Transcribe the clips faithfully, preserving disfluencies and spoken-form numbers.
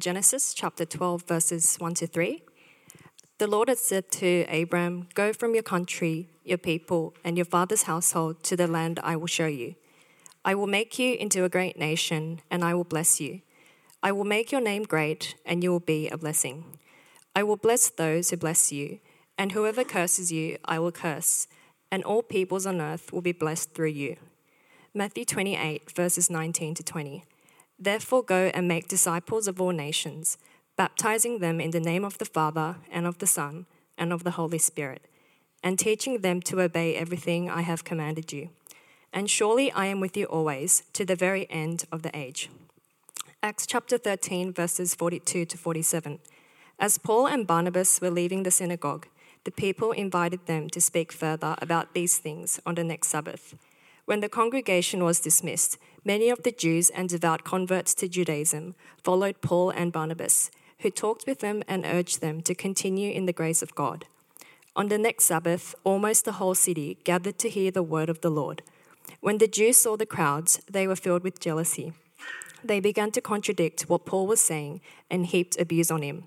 from Genesis chapter twelve, verses one to three. The Lord had said to Abram, "Go from your country, your people, and your father's household to the land I will show you. I will make you into a great nation, and I will bless you. I will make your name great, and you will be a blessing. I will bless those who bless you, and whoever curses you, I will curse, and all peoples on earth will be blessed through you." Matthew twenty-eight, verses nineteen to twenty. Therefore go and make disciples of all nations, baptizing them in the name of the Father, and of the Son, and of the Holy Spirit, and teaching them to obey everything I have commanded you. And surely I am with you always, to the very end of the age. Acts chapter thirteen, verses forty-two to forty-seven. As Paul and Barnabas were leaving the synagogue, the people invited them to speak further about these things on the next Sabbath. When the congregation was dismissed, many of the Jews and devout converts to Judaism followed Paul and Barnabas, who talked with them and urged them to continue in the grace of God. On the next Sabbath, almost the whole city gathered to hear the word of the Lord. When the Jews saw the crowds, they were filled with jealousy. They began to contradict what Paul was saying and heaped abuse on him.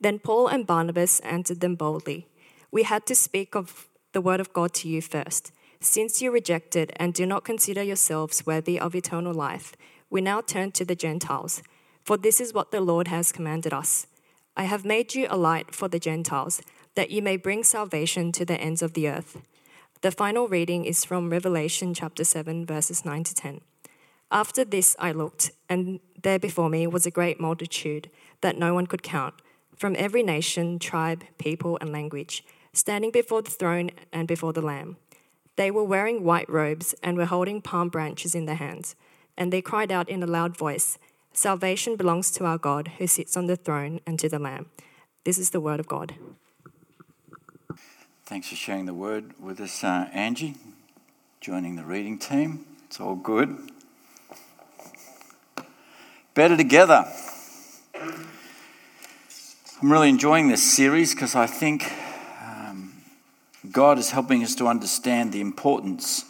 Then Paul and Barnabas answered them boldly, "We had to speak of the word of God to you first. Since you reject it and do not consider yourselves worthy of eternal life, we now turn to the Gentiles. For this is what the Lord has commanded us. I have made you a light for the Gentiles, that you may bring salvation to the ends of the earth." The final reading is from Revelation chapter seven, verses nine to ten. "After this I looked, and there before me was a great multitude that no one could count, from every nation, tribe, people, and language, standing before the throne and before the Lamb. They were wearing white robes and were holding palm branches in their hands, and they cried out in a loud voice, 'Salvation belongs to our God who sits on the throne and to the Lamb.'" This is the word of God. Thanks for sharing the word with us, uh, Angie, joining the reading team. It's all good. Better together. I'm really enjoying this series because I think um, God is helping us to understand the importance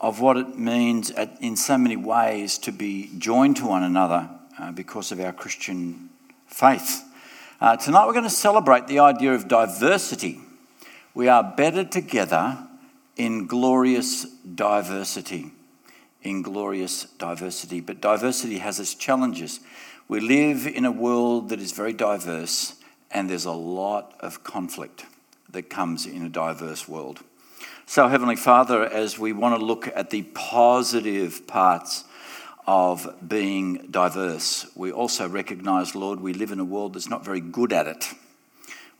of what it means at, in so many ways to be joined to one another uh, because of our Christian faith. Uh, tonight we're going to celebrate the idea of diversity. We are better together in glorious diversity, in glorious diversity. But diversity has its challenges. We live in a world that is very diverse, and there's a lot of conflict that comes in a diverse world. So, Heavenly Father, as we want to look at the positive parts of being diverse, we also recognise, Lord, we live in a world that's not very good at it.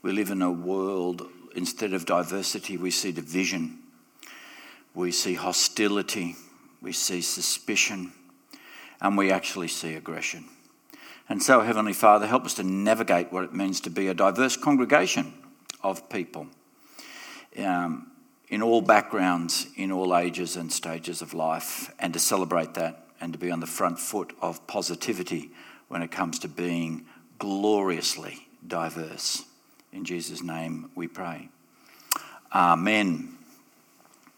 We live in a world, instead of diversity, we see division. We see hostility. We see suspicion. And we actually see aggression. And so, Heavenly Father, help us to navigate what it means to be a diverse congregation of people um, in all backgrounds, in all ages and stages of life, and to celebrate that and to be on the front foot of positivity when it comes to being gloriously diverse. In Jesus' name we pray. Amen.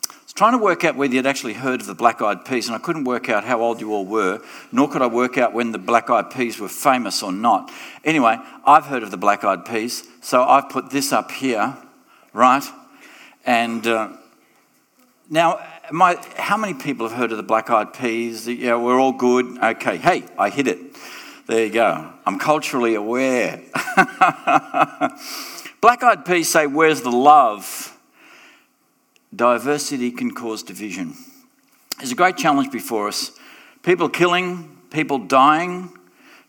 I was trying to work out whether you'd actually heard of the Black Eyed Peas, and I couldn't work out how old you all were, nor could I work out when the Black Eyed Peas were famous or not. Anyway, I've heard of the Black Eyed Peas, so I've put this up here, right? And uh, now, my, how many people have heard of the Black Eyed Peas? Yeah, we're all good. Okay, hey, I hit it. There you go. I'm culturally aware. Black Eyed Peas say, "Where's the love?" Diversity can cause division. There's a great challenge before us. People killing, people dying,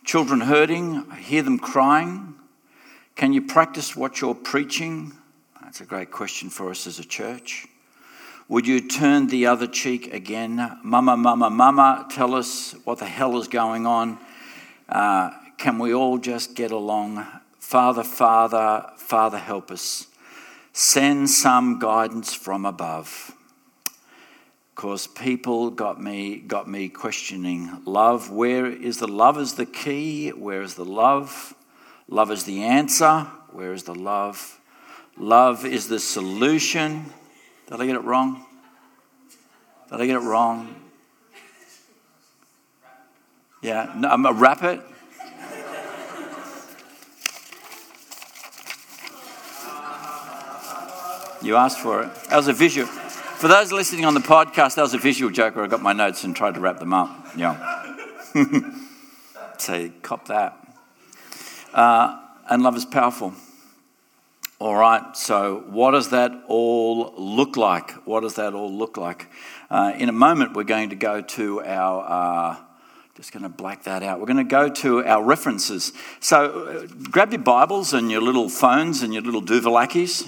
children hurting. I hear them crying. Can you practice what you're preaching? That's a great question for us as a church. Would you turn the other cheek again? Mama, mama, mama, tell us what the hell is going on. Uh, can we all just get along? Father, Father, Father, help us. Send some guidance from above. Because people got me, got me questioning love. Where is the love is the key? Where is the love? Love is the answer. Where is the love? Love is the solution. Did I get it wrong? Did I get it wrong? Yeah, no, I'm a wrap it. You asked for it. That was a visual. For those listening on the podcast, that was a visual joke where I got my notes and tried to wrap them up. Yeah. So cop that. Uh, and love is powerful. All right, so what does that all look like? What does that all look like? Uh, in a moment, we're going to go to our... Uh, just going to black that out. We're going to go to our references. So uh, grab your Bibles and your little phones and your little Duvalakis.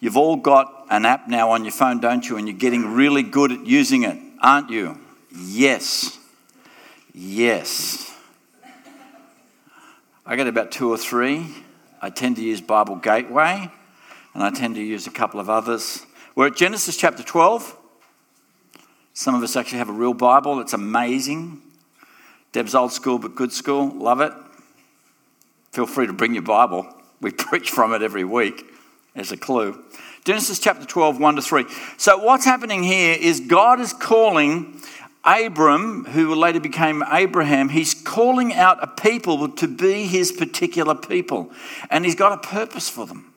You've all got an app now on your phone, don't you? And you're getting really good at using it, aren't you? Yes. Yes. I get about two or three. I tend to use Bible Gateway, and I tend to use a couple of others. We're at Genesis chapter twelve. Some of us actually have a real Bible. It's amazing. Deb's old school, but good school. Love it. Feel free to bring your Bible. We preach from it every week as a clue. Genesis chapter twelve, one to three. So what's happening here is God is calling Abram, who later became Abraham, he's calling out a people to be his particular people. And he's got a purpose for them.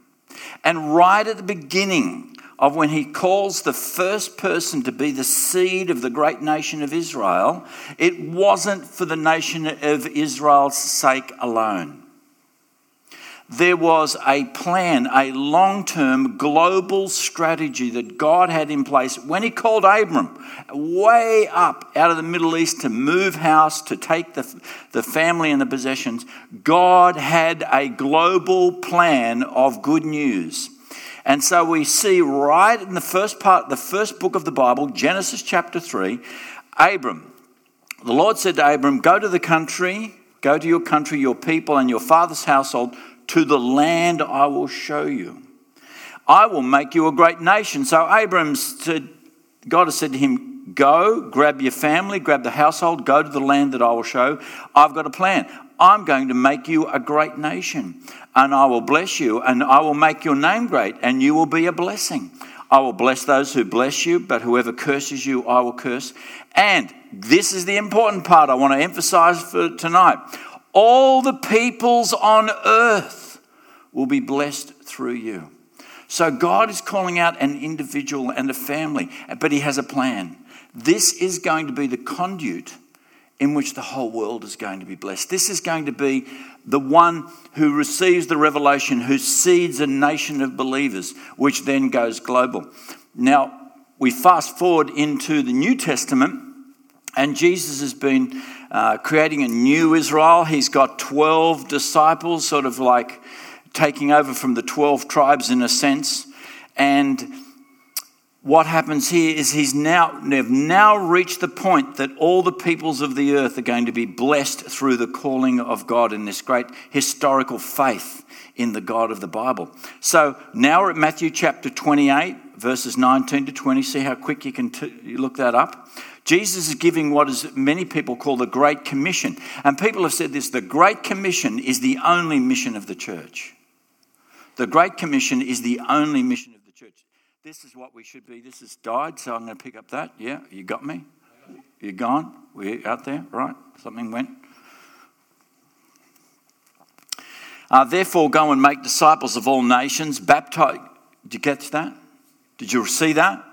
And right at the beginning of when he calls the first person to be the seed of the great nation of Israel, it wasn't for the nation of Israel's sake alone. There was a plan, a long-term global strategy that God had in place when he called Abram way up out of the Middle East to move house, to take the, the family and the possessions. God had a global plan of good news. And so we see right in the first part, the first book of the Bible, Genesis chapter three, Abram. The Lord said to Abram, go to the country, go to your country, your people and your father's household, to the land I will show you. I will make you a great nation. So Abram said, God has said to him, go, grab your family, grab the household, go to the land that I will show. I've got a plan. I'm going to make you a great nation, and I will bless you, and I will make your name great, and you will be a blessing. I will bless those who bless you, but whoever curses you, I will curse. And this is the important part I want to emphasize for tonight. All the peoples on earth will be blessed through you. So God is calling out an individual and a family, but he has a plan. This is going to be the conduit in which the whole world is going to be blessed. This is going to be the one who receives the revelation, who seeds a nation of believers, which then goes global. Now, we fast forward into the New Testament, and Jesus has been uh, creating a new Israel. He's got twelve disciples, sort of like taking over from the twelve tribes in a sense. And what happens here is he's now, they've now reached the point that all the peoples of the earth are going to be blessed through the calling of God in this great historical faith in the God of the Bible. So now we're at Matthew chapter twenty-eight, verses nineteen to twenty. See how quick you can t- you look that up. Jesus is giving what is many people call the Great Commission. And people have said this, the Great Commission is the only mission of the church. The Great Commission is the only mission of the church. This is what we should be. This has died, so I'm going to pick up that. Yeah, you got me? You're gone? We're out there, right? Something went. Uh, Therefore, go and make disciples of all nations. Baptize. Did you catch that? Did you see that?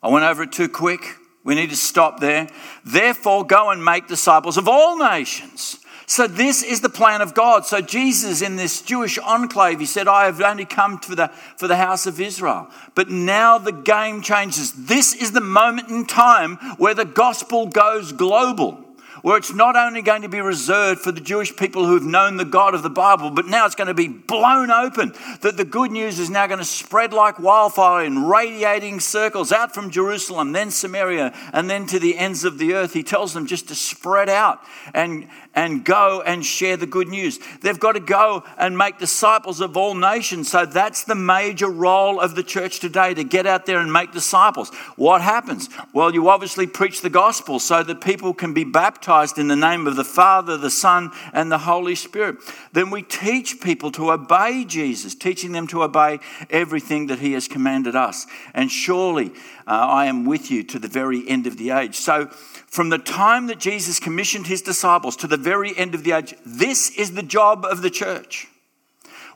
I went over it too quick. We need to stop there. Therefore, go and make disciples of all nations. So this is the plan of God. So Jesus in this Jewish enclave, he said, I have only come to the, for the house of Israel. But now the game changes. This is the moment in time where the gospel goes global, where it's not only going to be reserved for the Jewish people who've known the God of the Bible, but now it's going to be blown open, that the good news is now going to spread like wildfire in radiating circles out from Jerusalem, then Samaria, and then to the ends of the earth. He tells them just to spread out and, and go and share the good news. They've got to go and make disciples of all nations. So that's the major role of the church today, to get out there and make disciples. What happens? Well, you obviously preach the gospel so that people can be baptized in the name of the Father, the Son, and the Holy Spirit. Then we teach people to obey Jesus, teaching them to obey everything that he has commanded us. And surely uh, I am with you to the very end of the age. So from the time that Jesus commissioned his disciples to the very end of the age, this is the job of the church.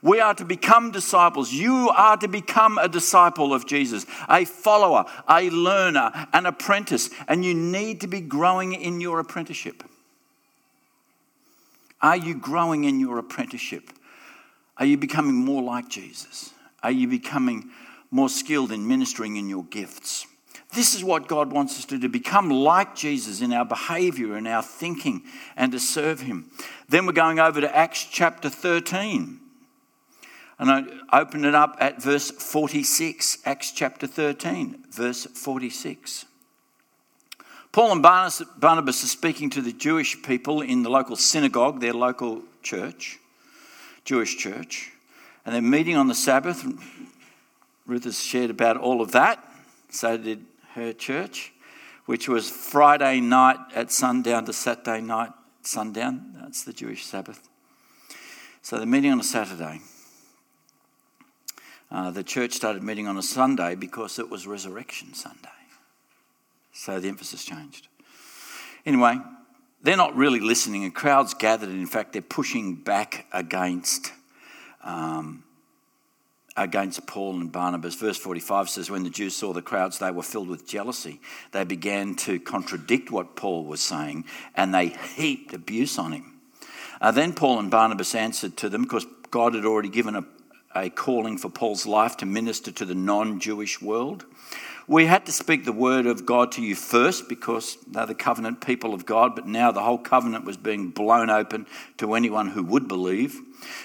We are to become disciples. You are to become a disciple of Jesus, a follower, a learner, an apprentice, and you need to be growing in your apprenticeship. Are you growing in your apprenticeship? Are you becoming more like Jesus? Are you becoming more skilled in ministering in your gifts? This is what God wants us to do, become like Jesus in our behaviour, in our thinking, and to serve him. Then we're going over to Acts chapter thirteen. And I open it up at verse forty-six, Acts chapter thirteen, verse forty-six. Paul and Barnabas are speaking to the Jewish people in the local synagogue, their local church, Jewish church. And they're meeting on the Sabbath. Ruth has shared about all of that. So did her church, which was Friday night at sundown to Saturday night at sundown. That's the Jewish Sabbath. So they're meeting on a Saturday. Uh, the church started meeting on a Sunday because it was Resurrection Sunday. So the emphasis changed. Anyway, they're not really listening, and crowds gathered. In fact, they're pushing back against Um, against Paul and Barnabas. Verse forty-five says, when the Jews saw the crowds, they were filled with jealousy. They began to contradict what Paul was saying, and they heaped abuse on him. Uh, then Paul and Barnabas answered to them, because God had already given a, a calling for Paul's life to minister to the non-Jewish world. We had to speak the word of God to you first, because they're the covenant people of God, but now the whole covenant was being blown open to anyone who would believe.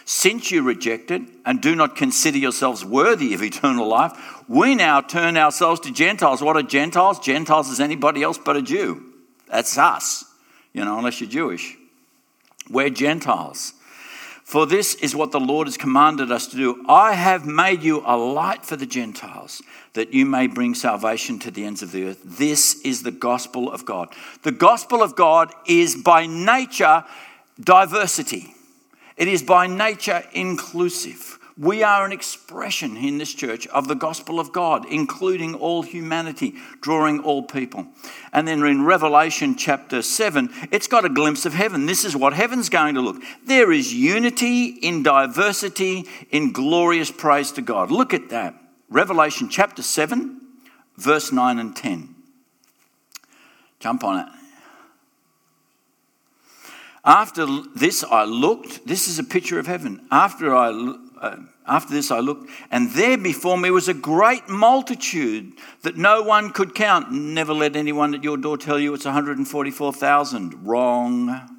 Since you reject it and do not consider yourselves worthy of eternal life, we now turn ourselves to Gentiles. What are Gentiles? Gentiles is anybody else but a Jew. That's us, you know, unless you're Jewish. We're Gentiles. For this is what the Lord has commanded us to do. I have made you a light for the Gentiles, that you may bring salvation to the ends of the earth. This is the gospel of God. The gospel of God is by nature diversity. It is by nature inclusive. We are an expression in this church of the gospel of God, including all humanity, drawing all people. And then in Revelation chapter seven, it's got a glimpse of heaven. This is what heaven's going to look. There is unity in diversity, in glorious praise to God. Look at that. Revelation chapter seven, verse nine and ten. Jump on it. After this I looked. This is a picture of heaven. After I looked. Uh, after this I looked, and there before me was a great multitude that no one could count. Never let anyone at your door tell you it's one hundred forty-four thousand. Wrong.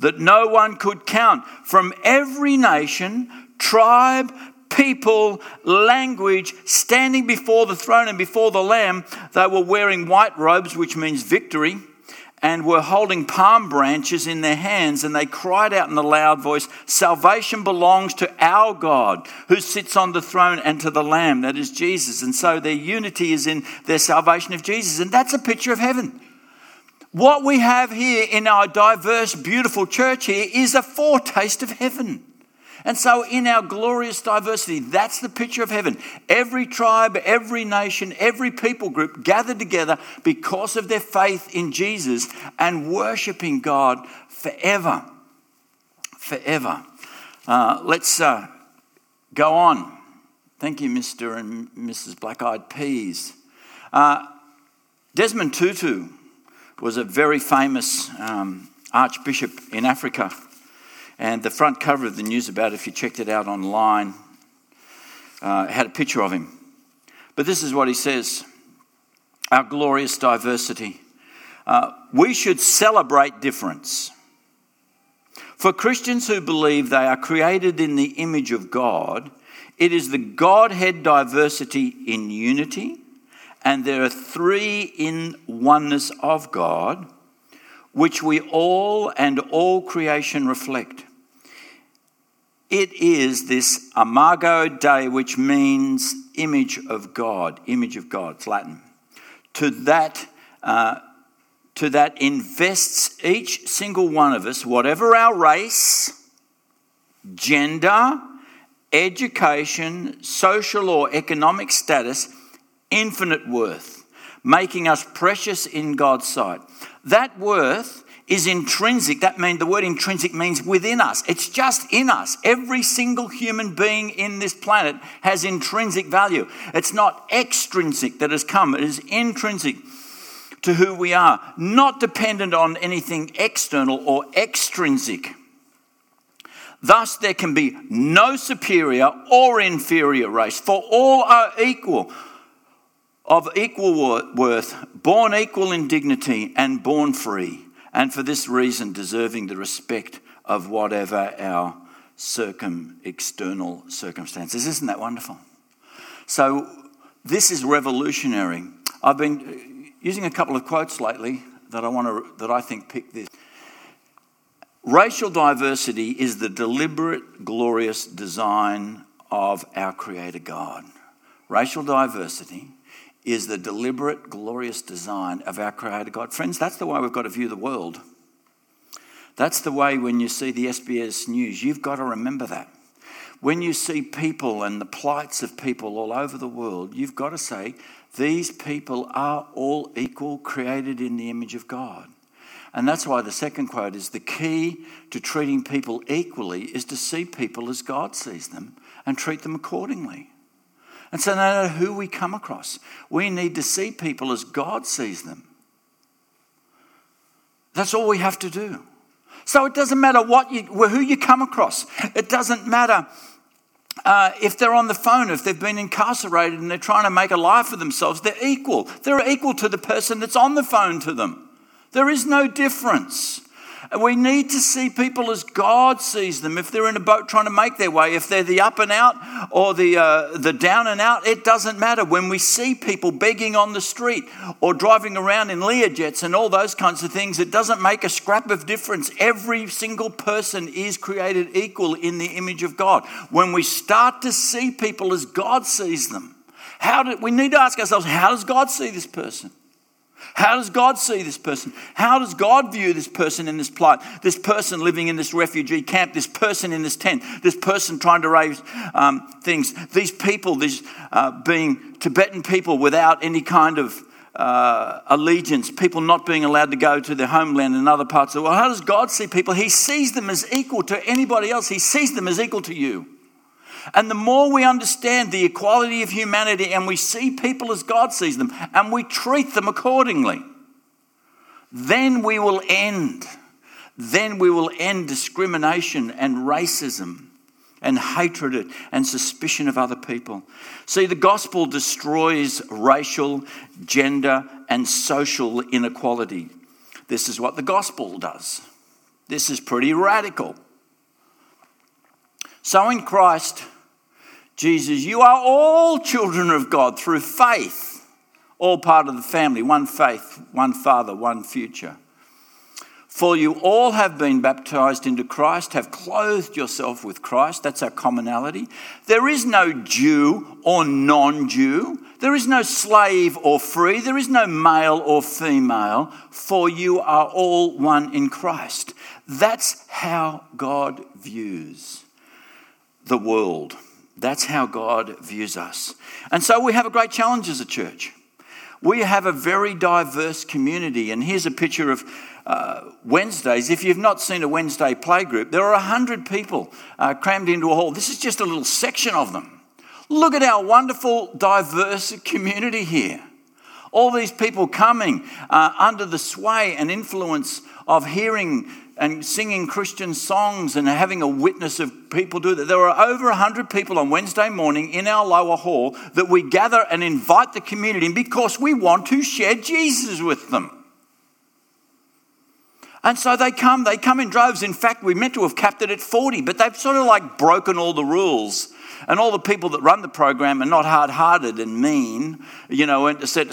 That no one could count, from every nation, tribe, people, language, standing before the throne and before the Lamb. They were wearing white robes, which means victory, and were holding palm branches in their hands, and they cried out in a loud voice, salvation belongs to our God who sits on the throne and to the Lamb, that is Jesus. And so their unity is in their salvation of Jesus, and that's a picture of heaven. What we have here in our diverse, beautiful church here is a foretaste of heaven. And so in our glorious diversity, that's the picture of heaven. Every tribe, every nation, every people group gathered together because of their faith in Jesus and worshipping God forever, forever. Uh, let's uh, go on. Thank you, Mister and Missus Black-Eyed Peas. Uh, Desmond Tutu was a very famous um, archbishop in Africa. And the front cover of the news about it, if you checked it out online, uh, had a picture of him. But this is what he says, our glorious diversity. Uh, we should celebrate difference. For Christians who believe they are created in the image of God, it is the Godhead diversity in unity, and there are three in oneness of God, which we all and all creation reflect. It is this imago Dei, which means image of God, image of God, it's Latin. To that, uh, to that invests each single one of us, whatever our race, gender, education, social or economic status, infinite worth, making us precious in God's sight. That worth is intrinsic. That means the word intrinsic means within us. It's just in us. Every single human being in this planet has intrinsic value. It's not extrinsic that has come. It is intrinsic to who we are, not dependent on anything external or extrinsic. Thus, there can be no superior or inferior race, for all are equal, of equal worth, born equal in dignity and born free, and for this reason deserving the respect of whatever our circum external circumstances. Isn't that wonderful? So this is revolutionary. I've been using a couple of quotes lately that I want to that I think pick this. Racial diversity is the deliberate, glorious design of our Creator God. Racial diversity is the deliberate, glorious design of our Creator God. Friends, that's the way we've got to view the world. That's the way when you see the S B S News, you've got to remember that. When you see people and the plights of people all over the world, you've got to say, these people are all equal, created in the image of God. And that's why the second quote is, the key to treating people equally is to see people as God sees them and treat them accordingly. And so no matter who we come across, we need to see people as God sees them. That's all we have to do. So it doesn't matter what you, who you come across. It doesn't matter uh, if they're on the phone, if they've been incarcerated and they're trying to make a life for themselves. They're equal. They're equal to the person that's on the phone to them. There is no difference. We need to see people as God sees them. If they're in a boat trying to make their way, if they're the up and out or the uh, the down and out, it doesn't matter. When we see people begging on the street or driving around in Learjets and all those kinds of things, it doesn't make a scrap of difference. Every single person is created equal in the image of God. When we start to see people as God sees them, how do, we need to ask ourselves, how does God see this person? How does God see this person? How does God view this person in this plight? This person living in this refugee camp, this person in this tent, this person trying to raise um, things, these people, these uh, being Tibetan people without any kind of uh, allegiance, people not being allowed to go to their homeland and other parts of the world. How does God see people? He sees them as equal to anybody else. He sees them as equal to you. And the more we understand the equality of humanity and we see people as God sees them and we treat them accordingly, then we will end. Then we will end discrimination and racism and hatred and suspicion of other people. See, the gospel destroys racial, gender, and social inequality. This is what the gospel does. This is pretty radical. So in Christ Jesus, you are all children of God through faith, all part of the family, one faith, one Father, one future. For you all have been baptized into Christ, have clothed yourself with Christ. That's our commonality. There is no Jew or non-Jew. There is no slave or free. There is no male or female. For you are all one in Christ. That's how God views the world. That's how God views us. And so we have a great challenge as a church. We have a very diverse community. And here's a picture of uh, Wednesdays. If you've not seen a Wednesday playgroup, there are one hundred people uh, crammed into a hall. This is just a little section of them. Look at our wonderful, diverse community here. All these people coming uh, under the sway and influence of hearing and singing Christian songs and having a witness of people do that. There are over one hundred people on Wednesday morning in our lower hall that we gather and invite the community in because we want to share Jesus with them. And so they come, they come in droves. In fact, we meant to have capped it at forty, but they've sort of like broken all the rules. And all the people that run the program are not hard-hearted and mean, you know, and to say,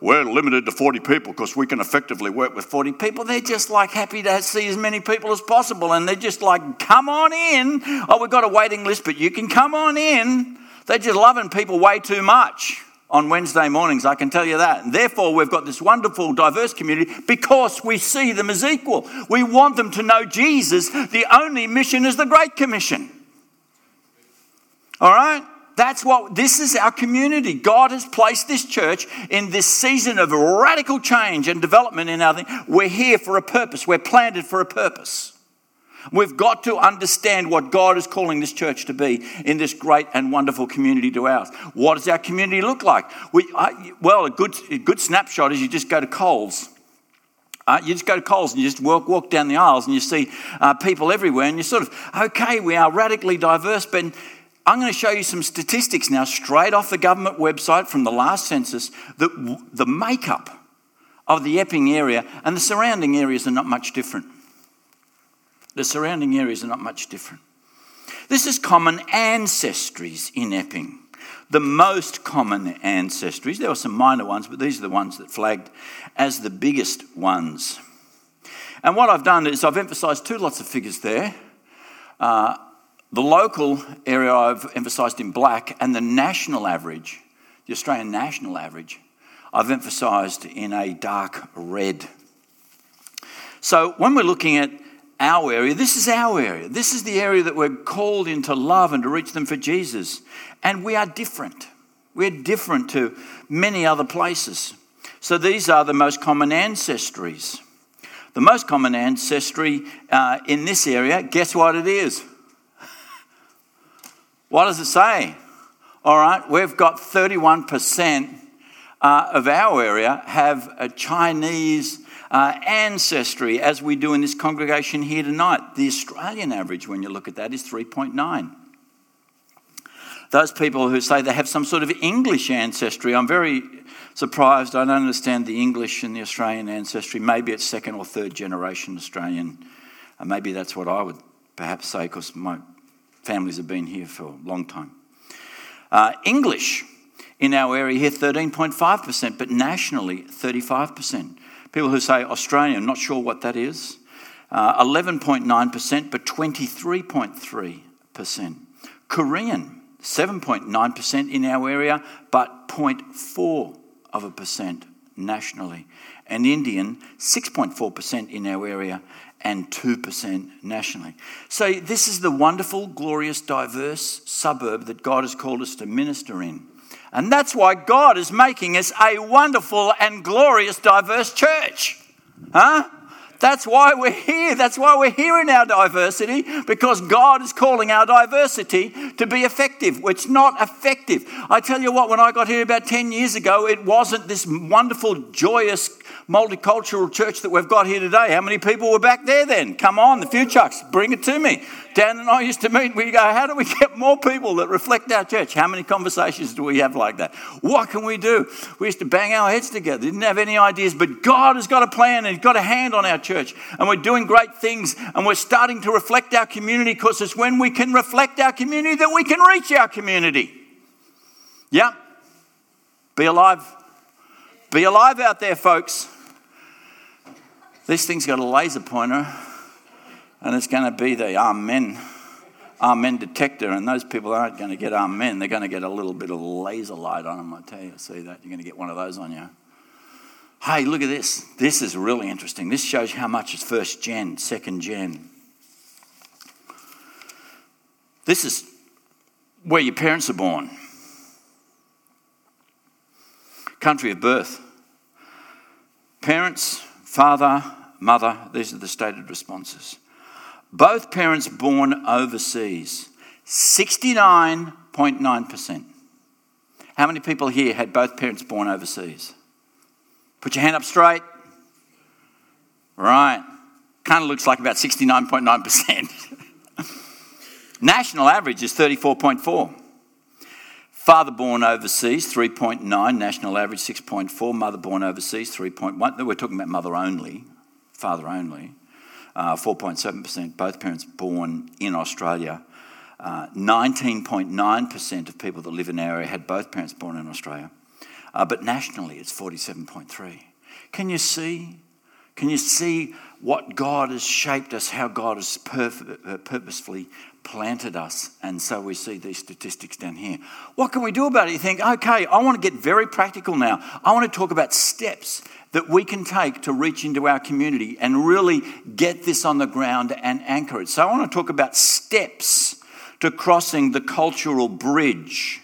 we're limited to forty people because we can effectively work with forty people. They're just like happy to see as many people as possible. And they're just like, come on in. Oh, we've got a waiting list, but you can come on in. They're just loving people way too much on Wednesday mornings, I can tell you that. And therefore, we've got this wonderful, diverse community because we see them as equal. We want them to know Jesus. The only mission is the Great Commission. All right? That's what, this is our community. God has placed this church in this season of radical change and development in our thing. We're here for a purpose. We're planted for a purpose. We've got to understand what God is calling this church to be in this great and wonderful community to ours. What does our community look like? We, I, well, a good, a good snapshot is you just go to Coles. Uh, you just go to Coles and you just walk walk down the aisles and you see uh, people everywhere and you're sort of, okay, we are radically diverse, but I'm going to show you some statistics now straight off the government website from the last census that w- the makeup of the Epping area and the surrounding areas are not much different. The surrounding areas are not much different. This is common ancestries in Epping. The most common ancestries, there were some minor ones, but these are the ones that flagged as the biggest ones. And what I've done is I've emphasised two lots of figures there. Uh, The local area I've emphasised in black, and the national average, the Australian national average, I've emphasised in a dark red. So when we're looking at our area, this is our area. This is the area that we're called in to love and to reach them for Jesus. And we are different. We're different to many other places. So these are the most common ancestries. The most common ancestry uh, in this area, guess what it is? What does it say? All right, we've got thirty-one percent uh, of our area have a Chinese uh, ancestry, as we do in this congregation here tonight. The Australian average, when you look at that, is three point nine. Those people who say they have some sort of English ancestry, I'm very surprised. I don't understand the English and the Australian ancestry. Maybe it's second or third generation Australian. And maybe that's what I would perhaps say, because my families have been here for a long time. Uh, English in our area here, thirteen point five percent, but nationally, thirty-five percent. People who say Australian, not sure what that is. Uh, eleven point nine percent, but twenty-three point three percent. Korean, seven point nine percent in our area, but zero point four percent nationally. And Indian, six point four percent in our area, and two percent nationally. So this is the wonderful, glorious, diverse suburb that God has called us to minister in. And that's why God is making us a wonderful and glorious, diverse church. Huh? That's why we're here. That's why we're here in our diversity, because God is calling our diversity to be effective. It's not effective. I tell you what, when I got here about ten years ago, it wasn't this wonderful, joyous, multicultural church that we've got here today. How many people were back there then? Come on, the few chucks, bring it to me. Dan and I used to meet, we go, how do we get more people that reflect our church? How many conversations do we have like that? What can we do? We used to bang our heads together, didn't have any ideas, but God has got a plan and He's got a hand on our church, and we're doing great things, and we're starting to reflect our community, because it's when we can reflect our community that we can reach our community. Yeah, be alive. Be alive out there, folks. This thing's got a laser pointer, and it's going to be the amen, amen detector, and those people aren't going to get amen. They're going to get a little bit of laser light on them, I tell you. See that? You're going to get one of those on you. Hey, look at this. This is really interesting. This shows how much is first gen, second gen. This is where your parents are born. Country of birth. Parents, father, mother, these are the stated responses. Both parents born overseas, sixty-nine point nine percent. How many people here had both parents born overseas? Put your hand up straight. Right. Kind of looks like about sixty-nine point nine percent. National average is thirty-four point four. Father born overseas, three point nine, national average six point four, mother born overseas, three point one. We're talking about mother only, father only, uh, four point seven percent. Both parents born in Australia. Uh, nineteen point nine percent of people that live in our area had both parents born in Australia. Uh, but nationally, it's forty-seven point three. Can you see? Can you see what God has shaped us, how God has perf- purposefully planted us? And so we see these statistics down here. What can we do about it? You think, okay, I want to get very practical now. I want to talk about steps that we can take to reach into our community and really get this on the ground and anchor it. So I want to talk about steps to crossing the cultural bridge.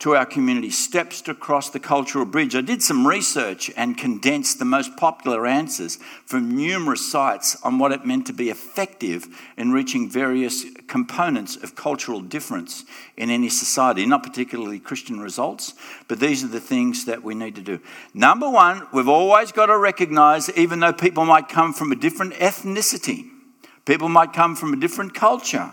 to our community, steps to cross the cultural bridge. I did some research and condensed the most popular answers from numerous sites on what it meant to be effective in reaching various components of cultural difference in any society, not particularly Christian results, but these are the things that we need to do. Number one, we've always got to recognise, even though people might come from a different ethnicity, people might come from a different culture,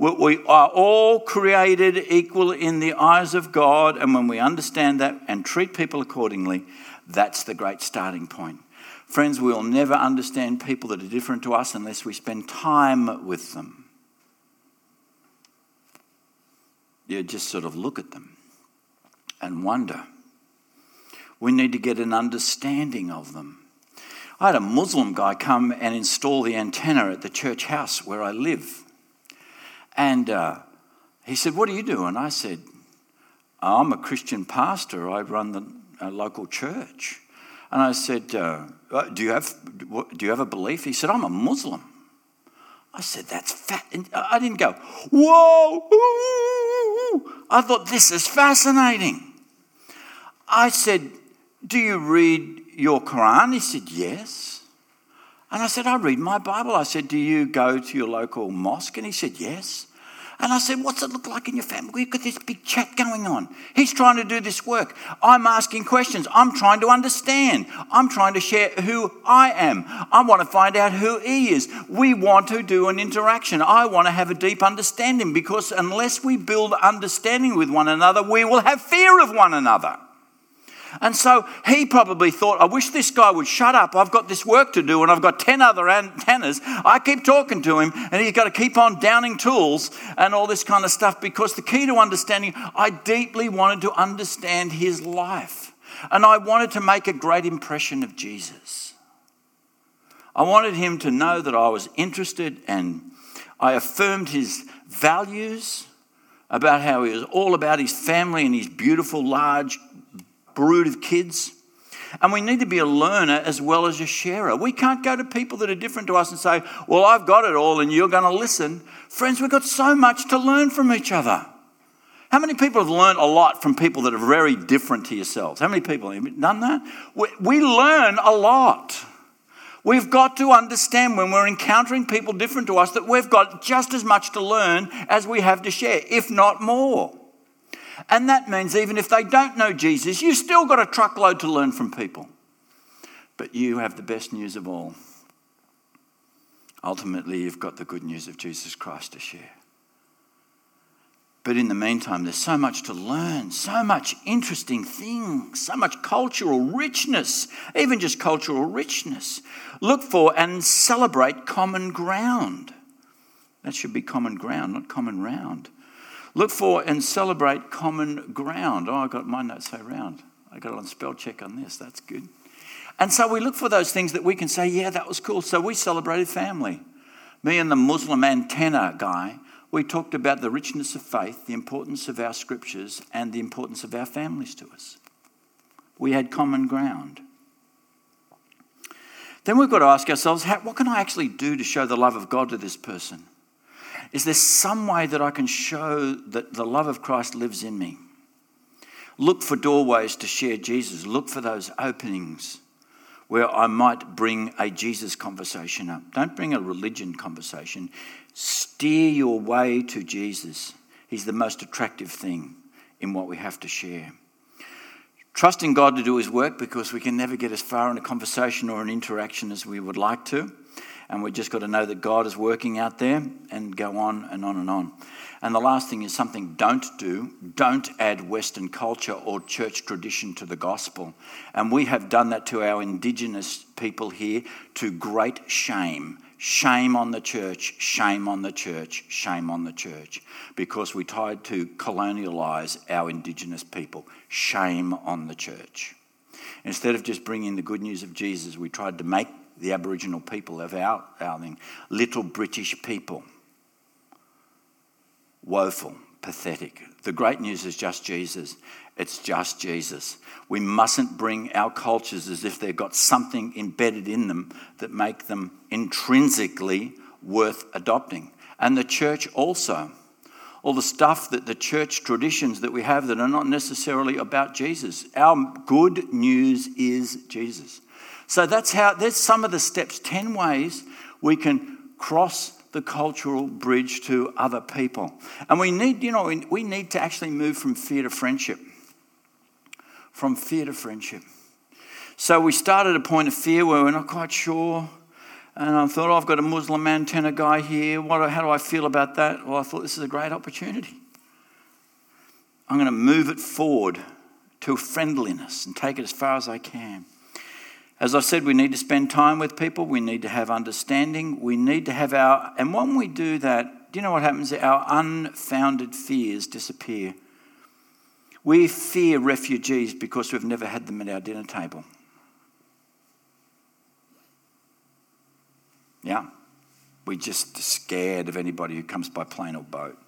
we are all created equal in the eyes of God, and when we understand that and treat people accordingly, that's the great starting point. Friends, we'll never understand people that are different to us unless we spend time with them. You just sort of look at them and wonder. We need to get an understanding of them. I had a Muslim guy come and install the antenna at the church house where I live. And uh, he said, "What do you do?" And I said, "I'm a Christian pastor. I run the uh, local church." And I said, uh, "Do you have do you have a belief?" He said, "I'm a Muslim." I said, "That's fat." And I didn't go, "Whoa!" Ooh. I thought, this is fascinating. I said, "Do you read your Quran?" He said, "Yes." And I said, "I read my Bible." I said, "Do you go to your local mosque?" And he said, "Yes." And I said, "What's it look like in your family? We've got this big chat going on. He's trying to do this work. I'm asking questions. I'm trying to understand. I'm trying to share who I am. I want to find out who he is. We want to do an interaction. I want to have a deep understanding, because unless we build understanding with one another, we will have fear of one another." And so he probably thought, I wish this guy would shut up. I've got this work to do and I've got ten other antennas. I keep talking to him and he's got to keep on downing tools and all this kind of stuff, because the key to understanding, I deeply wanted to understand his life, and I wanted to make a great impression of Jesus. I wanted him to know that I was interested, and I affirmed his values about how he was all about his family and his beautiful large brood of kids. And we need to be a learner as well as a sharer. We can't go to people that are different to us and say, "Well, I've got it all and you're going to listen." Friends, we've got so much to learn from each other. How many people have learned a lot from people that are very different to yourselves? How many people have done that? We, we learn a lot. We've got to understand when we're encountering people different to us that we've got just as much to learn as we have to share, if not more. And that means even if they don't know Jesus, you've still got a truckload to learn from people. But you have the best news of all. Ultimately, you've got the good news of Jesus Christ to share. But in the meantime, there's so much to learn, so much interesting things, so much cultural richness, even just cultural richness. Look for and celebrate common ground. That should be common ground, not common round. Look for and celebrate common ground. Oh, I got my notes so round. I got it on spell check on this. That's good. And so we look for those things that we can say, yeah, that was cool. So we celebrated family. Me and the Muslim antenna guy, we talked about the richness of faith, the importance of our scriptures, and the importance of our families to us. We had common ground. Then we've got to ask ourselves, how, what can I actually do to show the love of God to this person? Is there some way that I can show that the love of Christ lives in me? Look for doorways to share Jesus. Look for those openings where I might bring a Jesus conversation up. Don't bring a religion conversation. Steer your way to Jesus. He's the most attractive thing in what we have to share. Trusting God to do his work, because we can never get as far in a conversation or an interaction as we would like to. And we've just got to know that God is working out there, and go on and on and on. And the last thing is something don't do. Don't add Western culture or church tradition to the gospel. And we have done that to our indigenous people here to great shame. Shame on the church, shame on the church, shame on the church. Because we tried to colonialise our indigenous people. Shame on the church. Instead of just bringing the good news of Jesus, we tried to make the Aboriginal people of our, our thing, little British people. Woeful, pathetic. The great news is just Jesus. It's just Jesus. We mustn't bring our cultures as if they've got something embedded in them that make them intrinsically worth adopting. And the church also. all the stuff that the church traditions that we have that are not necessarily about Jesus. Our good news is Jesus. So that's how, there's some of the steps, ten ways we can cross the cultural bridge to other people. And we need, you know, we, we need to actually move from fear to friendship. From fear to friendship. So we started at a point of fear where we're not quite sure. And I thought, oh, I've got a Muslim antenna guy here. What? How do I feel about that? Well, I thought this is a great opportunity. I'm going to move it forward to friendliness and take it as far as I can. As I said, we need to spend time with people. We need to have understanding. We need to have our... And when we do that, do you know what happens? Our unfounded fears disappear. We fear refugees because we've never had them at our dinner table. Yeah. We're just scared of anybody who comes by plane or boat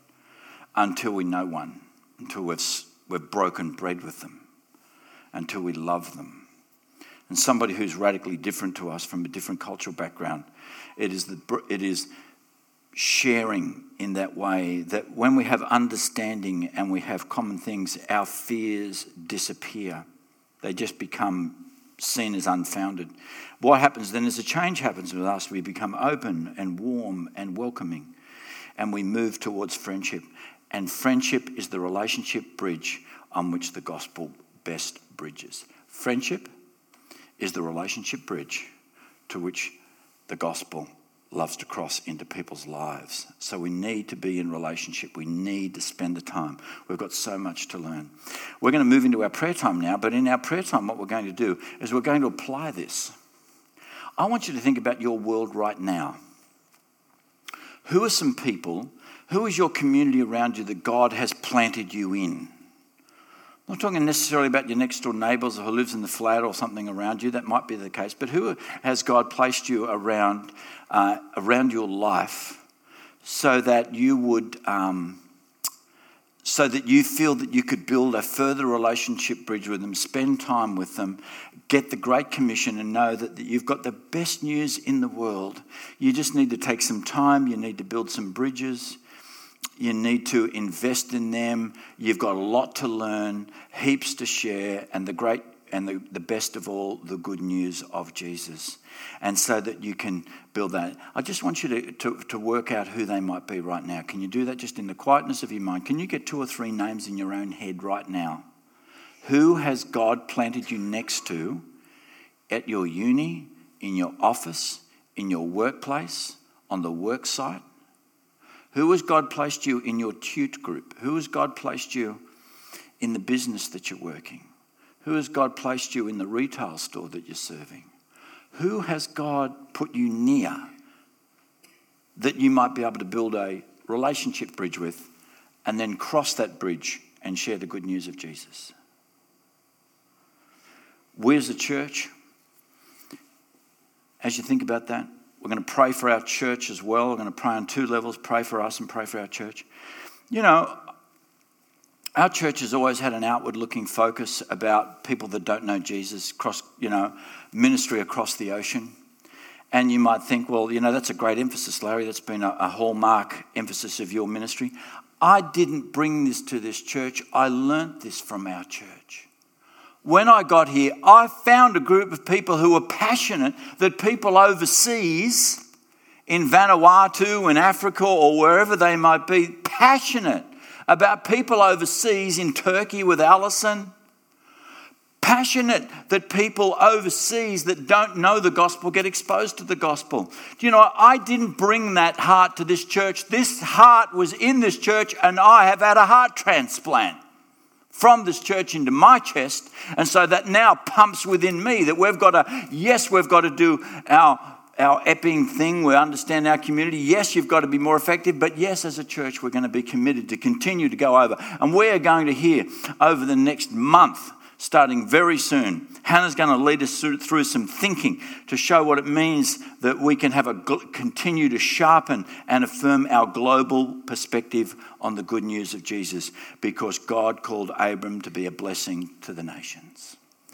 until we know one, until we've, we've broken bread with them, until we love them. And somebody who's radically different to us from a different cultural background, it is the, it is sharing in that way that when we have understanding and we have common things, our fears disappear. They just become seen as unfounded. What happens then is a change happens with us. We become open and warm and welcoming, and we move towards friendship. And friendship is the relationship bridge on which the gospel best bridges. Friendship is the relationship bridge to which the gospel loves to cross into people's lives. So we need to be in relationship. We need to spend the time. We've got so much to learn. We're going to move into our prayer time now, but in our prayer time, what we're going to do is we're going to apply this. I want you to think about your world right now. Who are some people, who is your community around you that God has planted you in? I'm not talking necessarily about your next door neighbours or who lives in the flat or something around you. That might be the case. But who has God placed you around uh, around your life so that you would, um, so that you feel that you could build a further relationship bridge with them, spend time with them, get the Great Commission and know that, that you've got the best news in the world. You just need to take some time. You need to build some bridges. You need to invest in them. You've got a lot to learn, heaps to share, and the great and the, the best of all, the good news of Jesus. And so that you can build that. I just want you to, to, to work out who they might be right now. Can you do that just in the quietness of your mind? Can you get two or three names in your own head right now? Who has God planted you next to at your uni, in your office, in your workplace, on the work site? Who has God placed you in your tute group? Who has God placed you in the business that you're working? Who has God placed you in the retail store that you're serving? Who has God put you near that you might be able to build a relationship bridge with and then cross that bridge and share the good news of Jesus? We as a church, as you think about that, we're going to pray for our church as well. We're going to pray on two levels, pray for us and pray for our church. You know, our church has always had an outward-looking focus about people that don't know Jesus, cross, you know, ministry across the ocean. And you might think, well, you know, that's a great emphasis, Larry. That's been a, a hallmark emphasis of your ministry. I didn't bring this to this church. I learnt this from our church. When I got here, I found a group of people who were passionate that people overseas in Vanuatu, in Africa or wherever they might be, passionate about people overseas in Turkey with Alison, passionate that people overseas that don't know the gospel get exposed to the gospel. Do you know, I didn't bring that heart to this church. This heart was in this church and I have had a heart transplant from this church into my chest, and so that now pumps within me that we've got to, yes, we've got to do our our Epping thing, we understand our community, yes, you've got to be more effective, but yes, as a church, we're going to be committed to continue to go over, and we're going to hear over the next month, starting very soon, Hannah's going to lead us through some thinking to show what it means that we can have a continue to sharpen and affirm our global perspective on the good news of Jesus, because God called Abram to be a blessing to the nations.